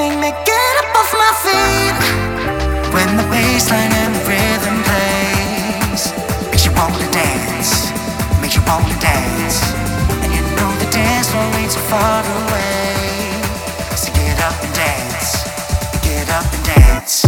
make me get up off my feet when the bassline and the rhythm plays. Makes you wanna dance, makes you wanna dance, and you know the dance floor ain't so far away. So get up and dance, get up and dance.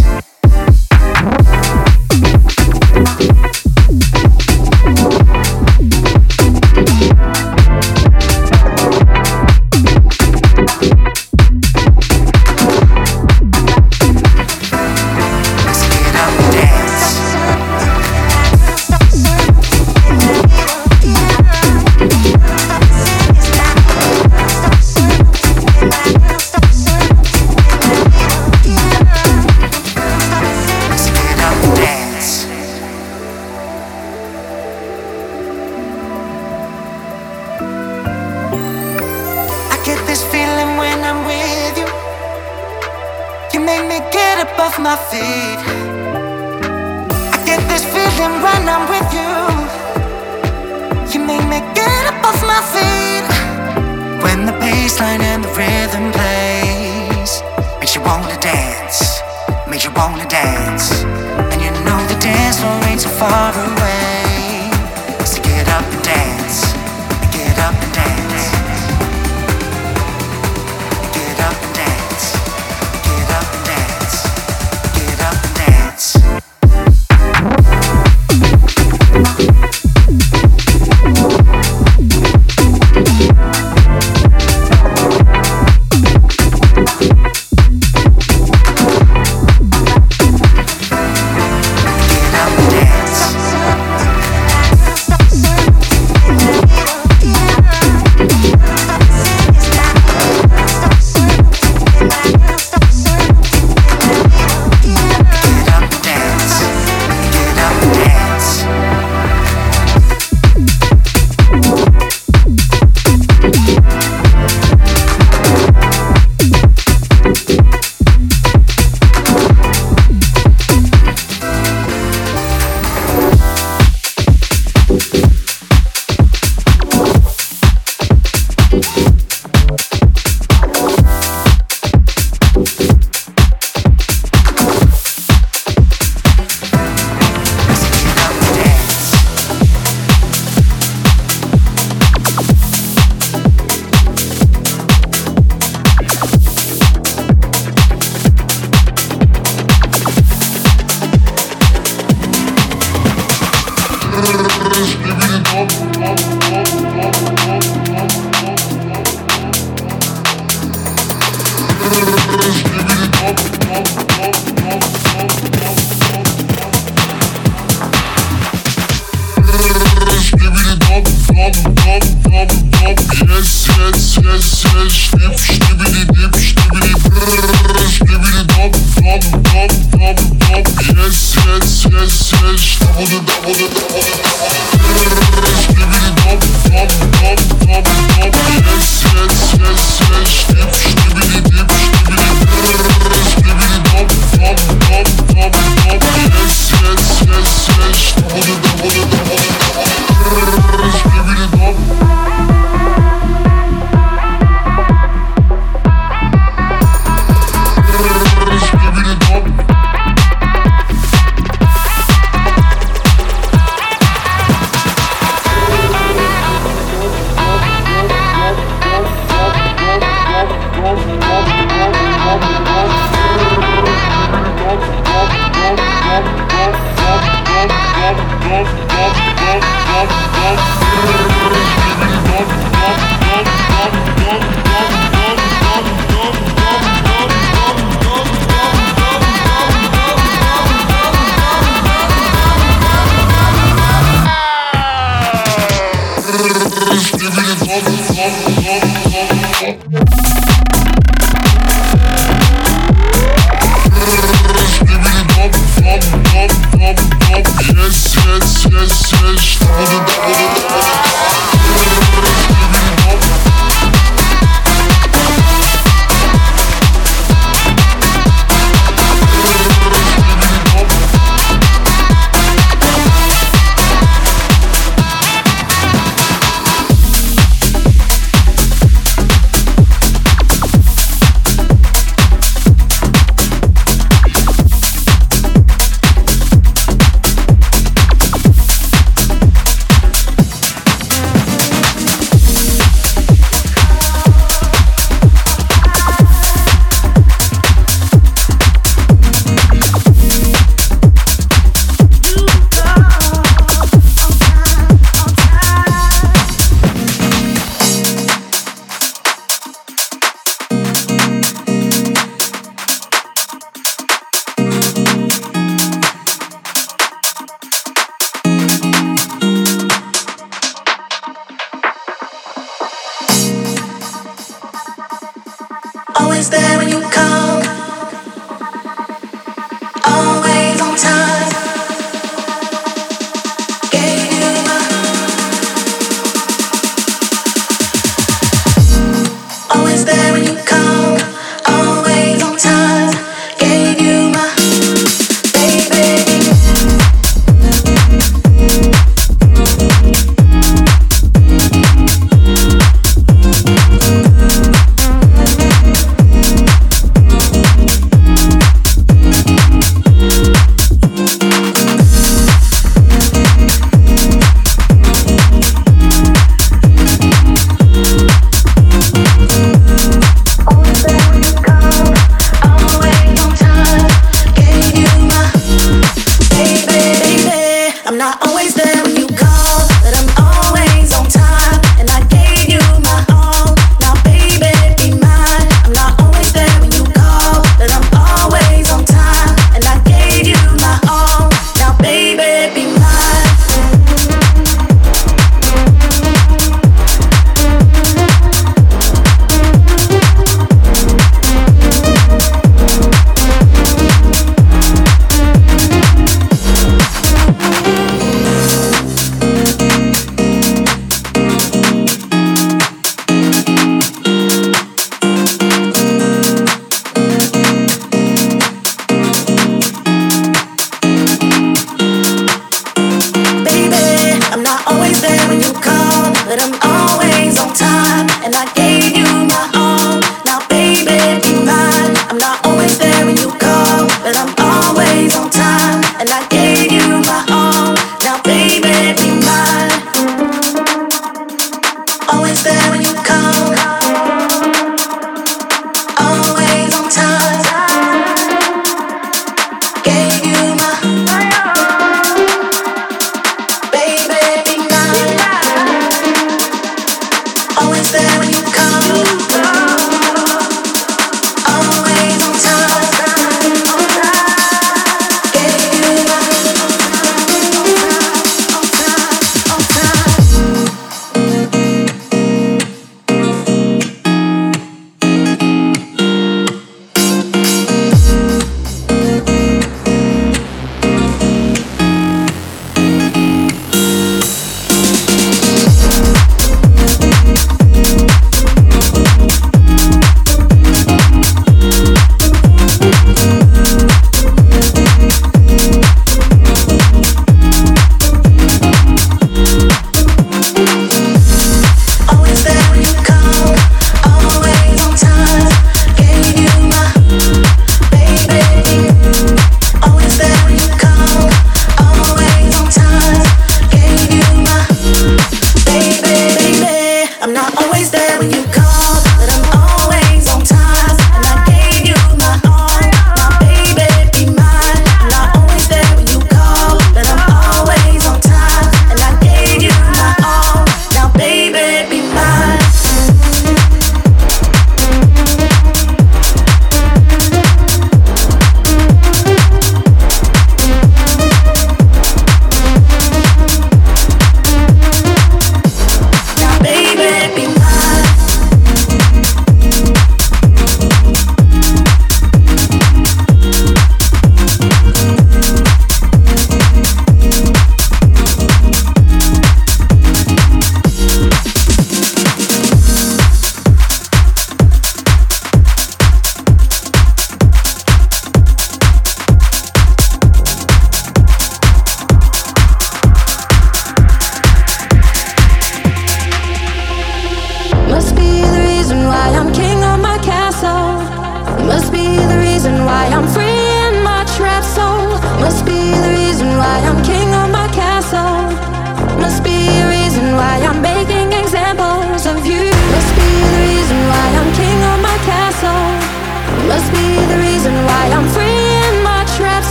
Be mine.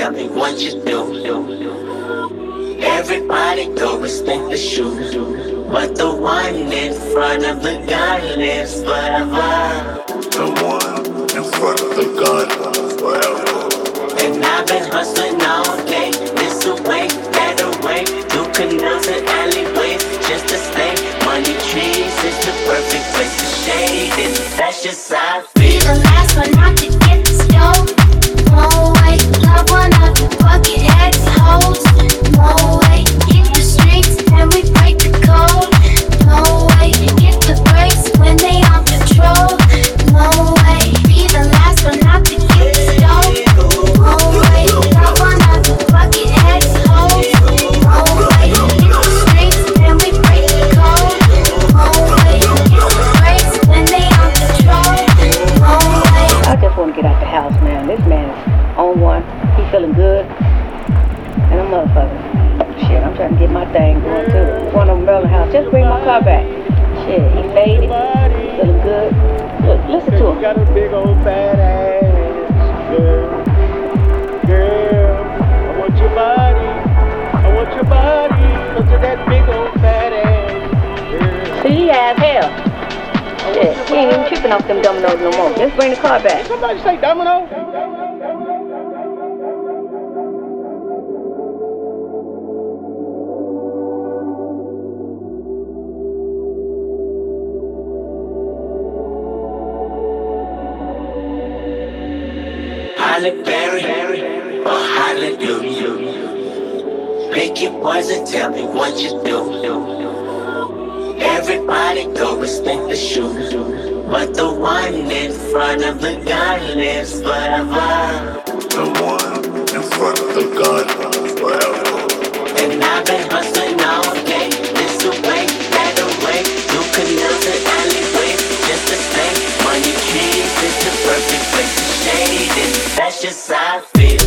tell me what you do. Everybody go respect the shoe, but the one in front of the gun lives forever. The one in front of the gun forever. And I've been hustling all day, this away, that away, through canals and alleyways, just to stay. Money trees is the perfect place to shade, and that's just how I feel. Be the last one not to get the stove. Won't wait, love one of the fucking ex-hoes. Won't wait, hit the streets and we break the code. Won't wait, get the brakes when they on patrol. Won't wait, be the last one not to get the stove. Won't wait, love one of the fucking ex-hoes. Won't wait, hit the streets and we break the code. Won't wait, get the brakes when they on patrol. Won't wait. I just want to get out the house, man. This man is on one. He feeling good. And I'm motherfucking. Shit, I'm trying to get my thing going too. Going over Merlin House. Just bring my car back. Shit, he made it. He's feeling good. Look, listen to him. You got a big old fat ass. Girl, I want your body. I want your body. Look at that big old fat ass. Girl. See, as hell. Shit, he ain't even tripping off them dominoes no more. Just bring the car back. Did somebody say domino? Holly berry or holly doo. Pick your poison, tell me what you do. Everybody go respect the shoe, but the one in front of the gun lives forever. The one in front of the gun forever. And I've been hustling all day, this away, that away, through canals and alleyways, just to stay. Money trees is the perfect place to shade, and that's just how I feel.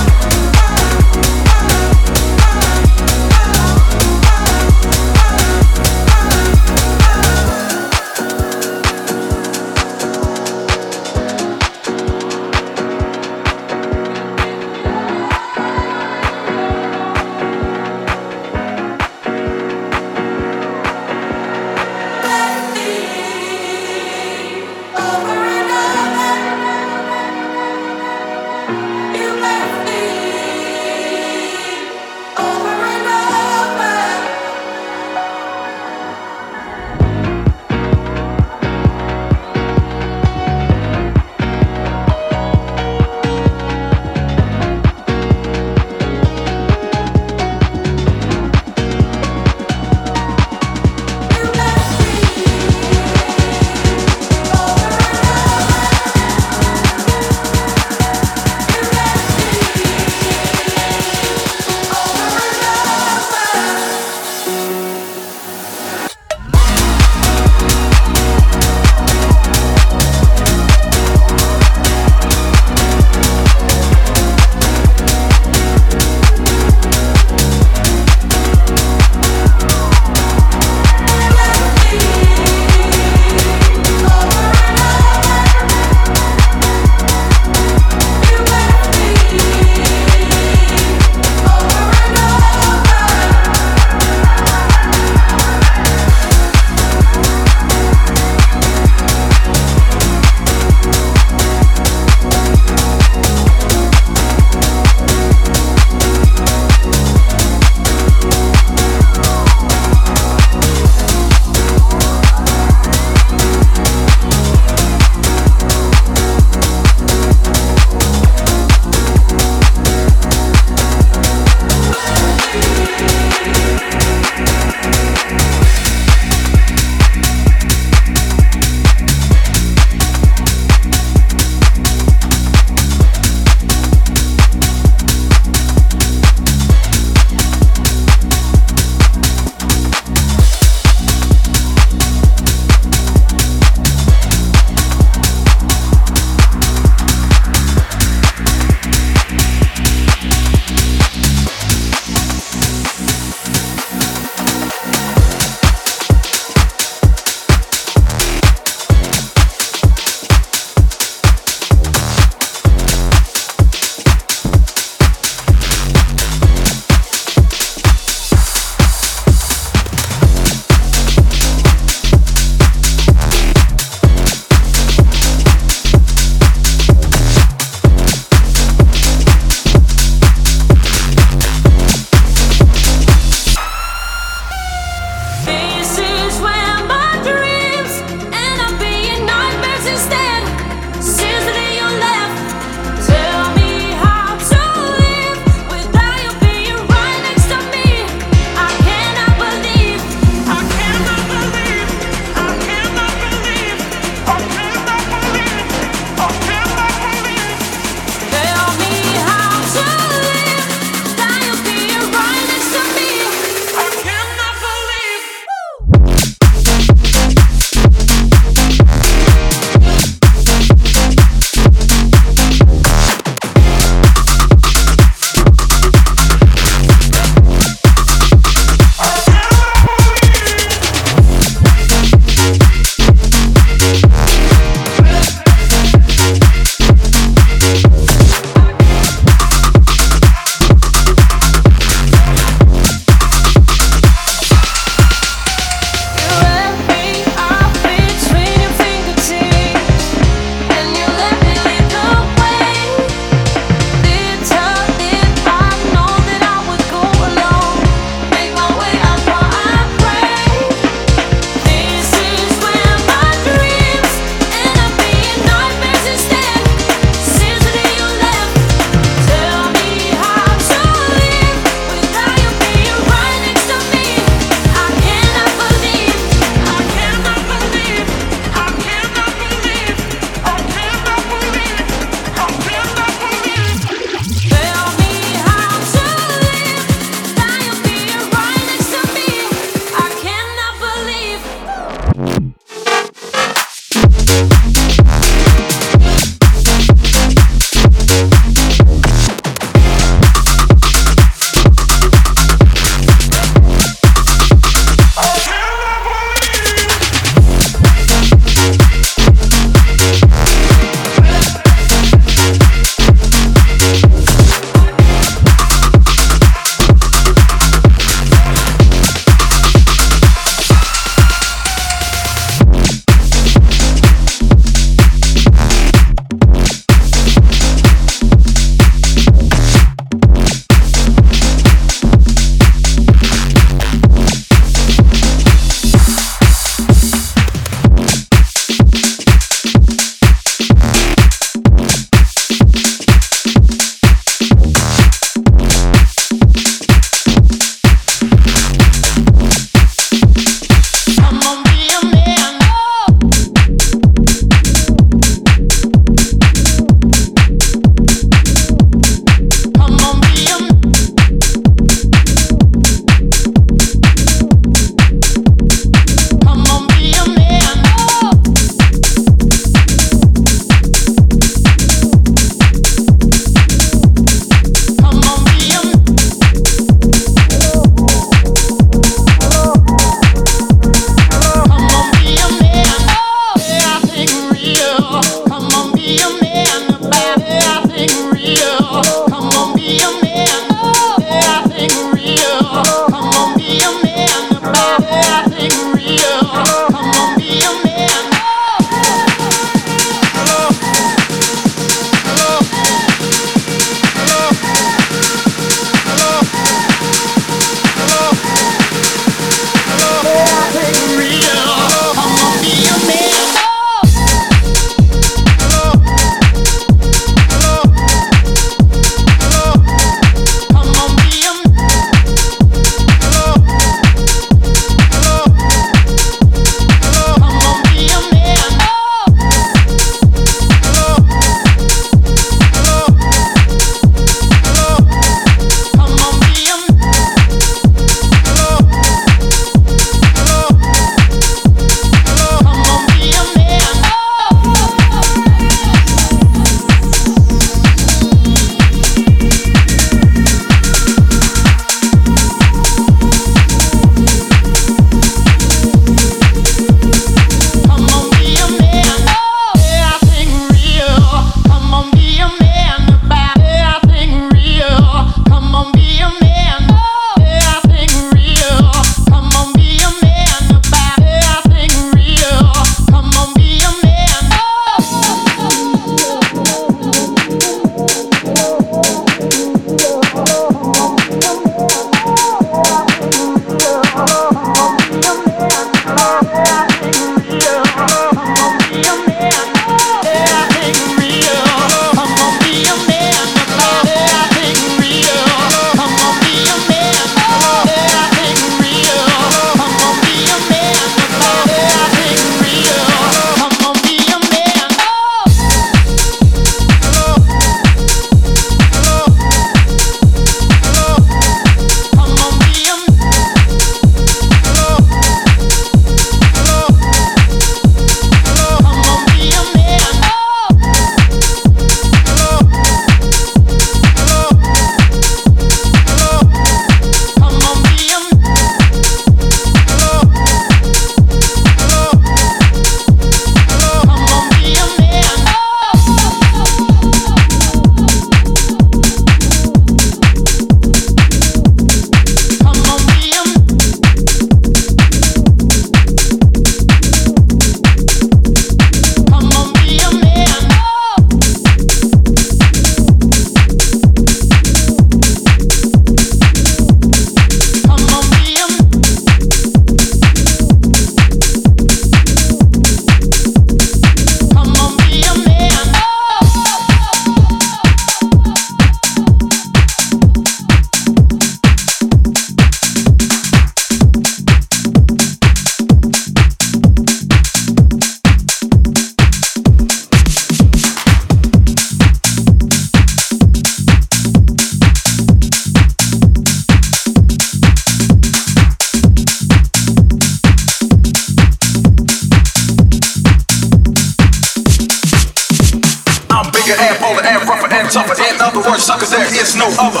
tougher and other words, sucker, there is no other.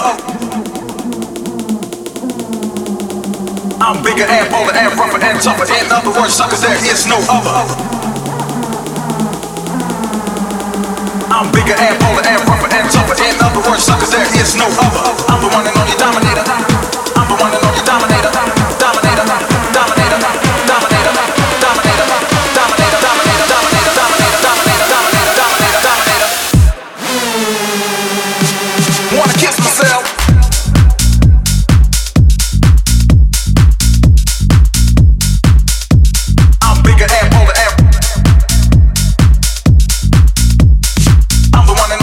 I'm bigger and bolder and rougher and tougher. In other words, suckers, there is no other. I'm bigger and bolder and rougher and tougher. In other words, suckers, there is no other. I'm the one and only dominator. I'm the one and only dominator. Dominator, dominator, dominator, dominator, dominator, dominator, dominator, dominator, dominator, dominator, dominator. Wanna kiss myself? I'm the one.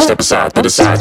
Step aside to the side.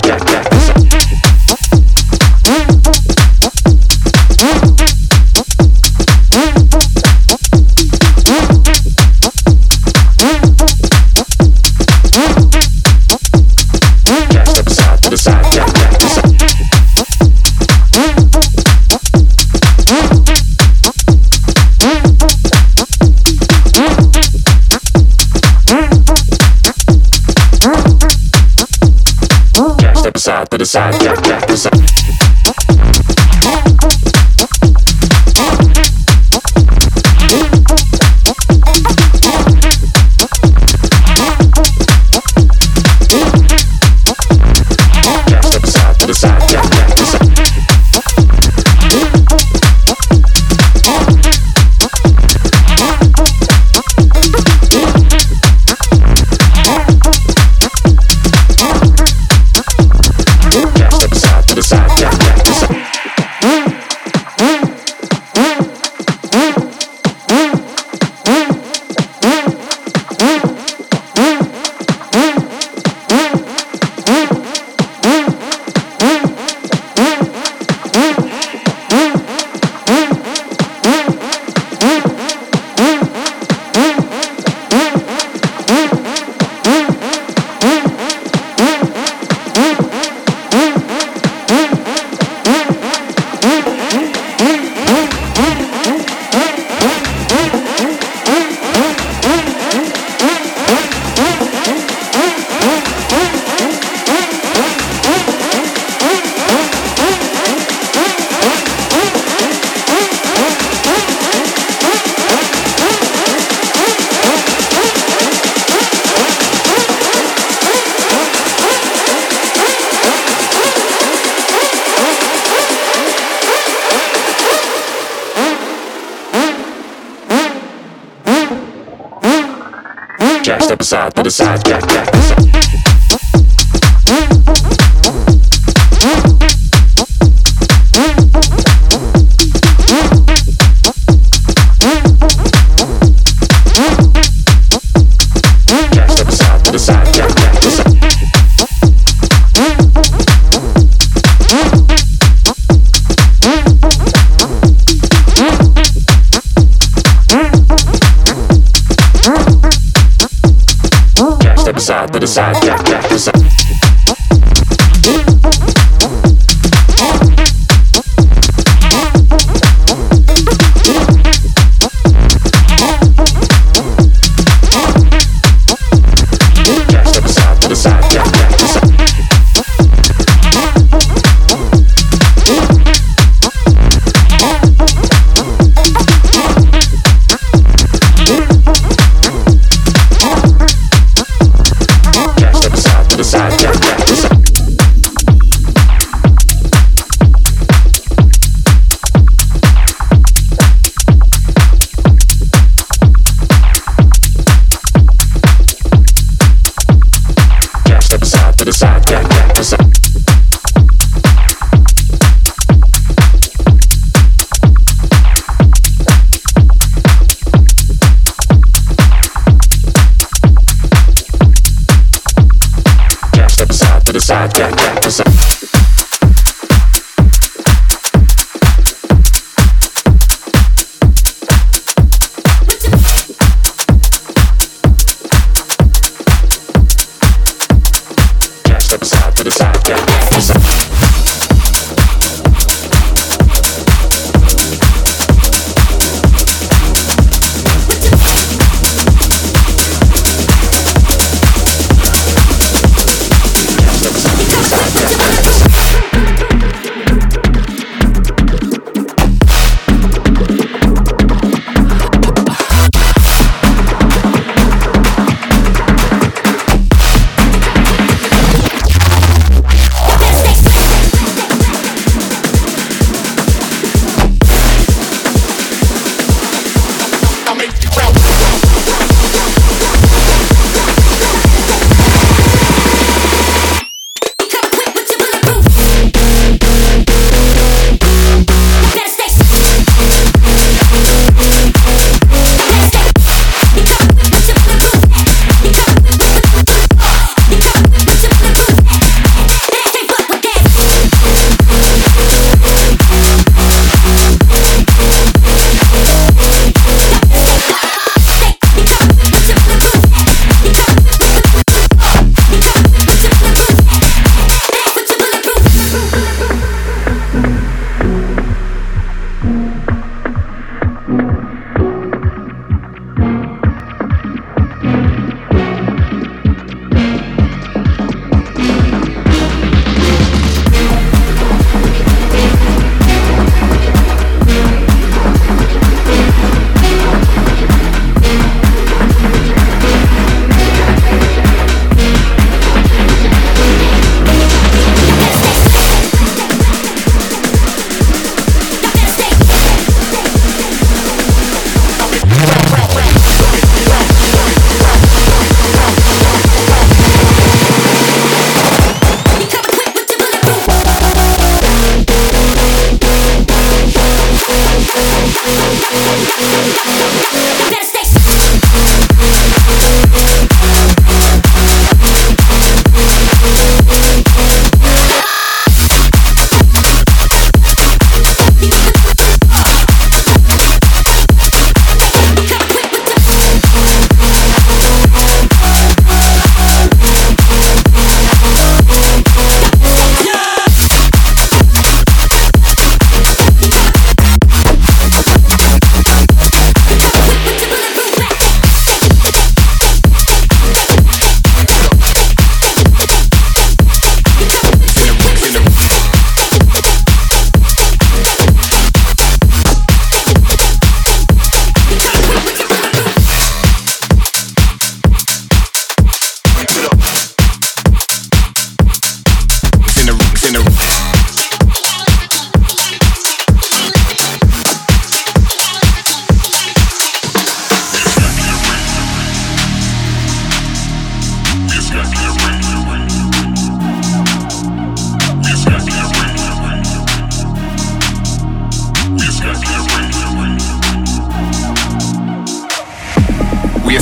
jack, step aside, put aside, jack, jack, aside. Side to the side, jack, jack, the side.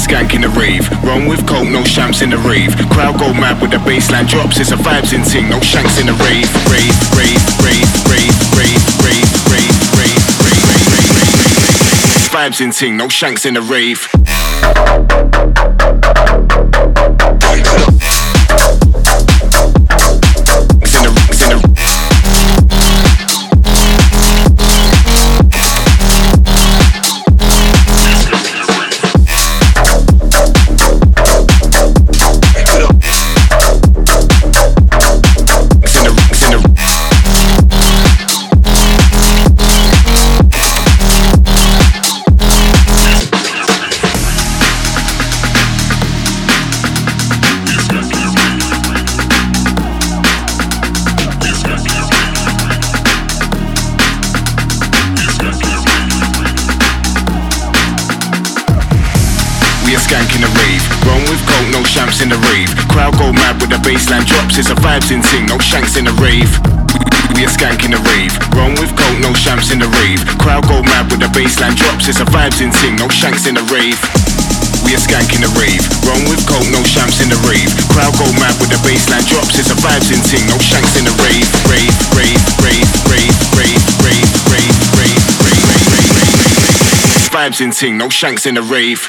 skank in the rave. Wrong with coke, no shams in the rave. Crowd go mad with the bassline drops. It's a vibes in ting, no shanks in the rave. Rave, rave, rave, rave, rave, rave, rave, rave, rave, rave, rave. Vibes in ting, no shanks in the rave. Shanks in the rave, crowd go mad with the bassline drops. It's a vibes in ting, no shanks in the rave. We a skank in the rave, wrong with coke, no shanks in the rave. Crowd go mad with the bassline drops. It's a vibes in ting, no shanks in the rave. We a skank in the rave, wrong with coke, no shanks in the rave. Crowd go mad with the bassline drops. It's a vibes in ting, no shanks in the rave. Rave, rave, rave, rave, rave, rave, rave, rave, rave, rave, rave, rave. Vibes in ting, no shanks in the rave.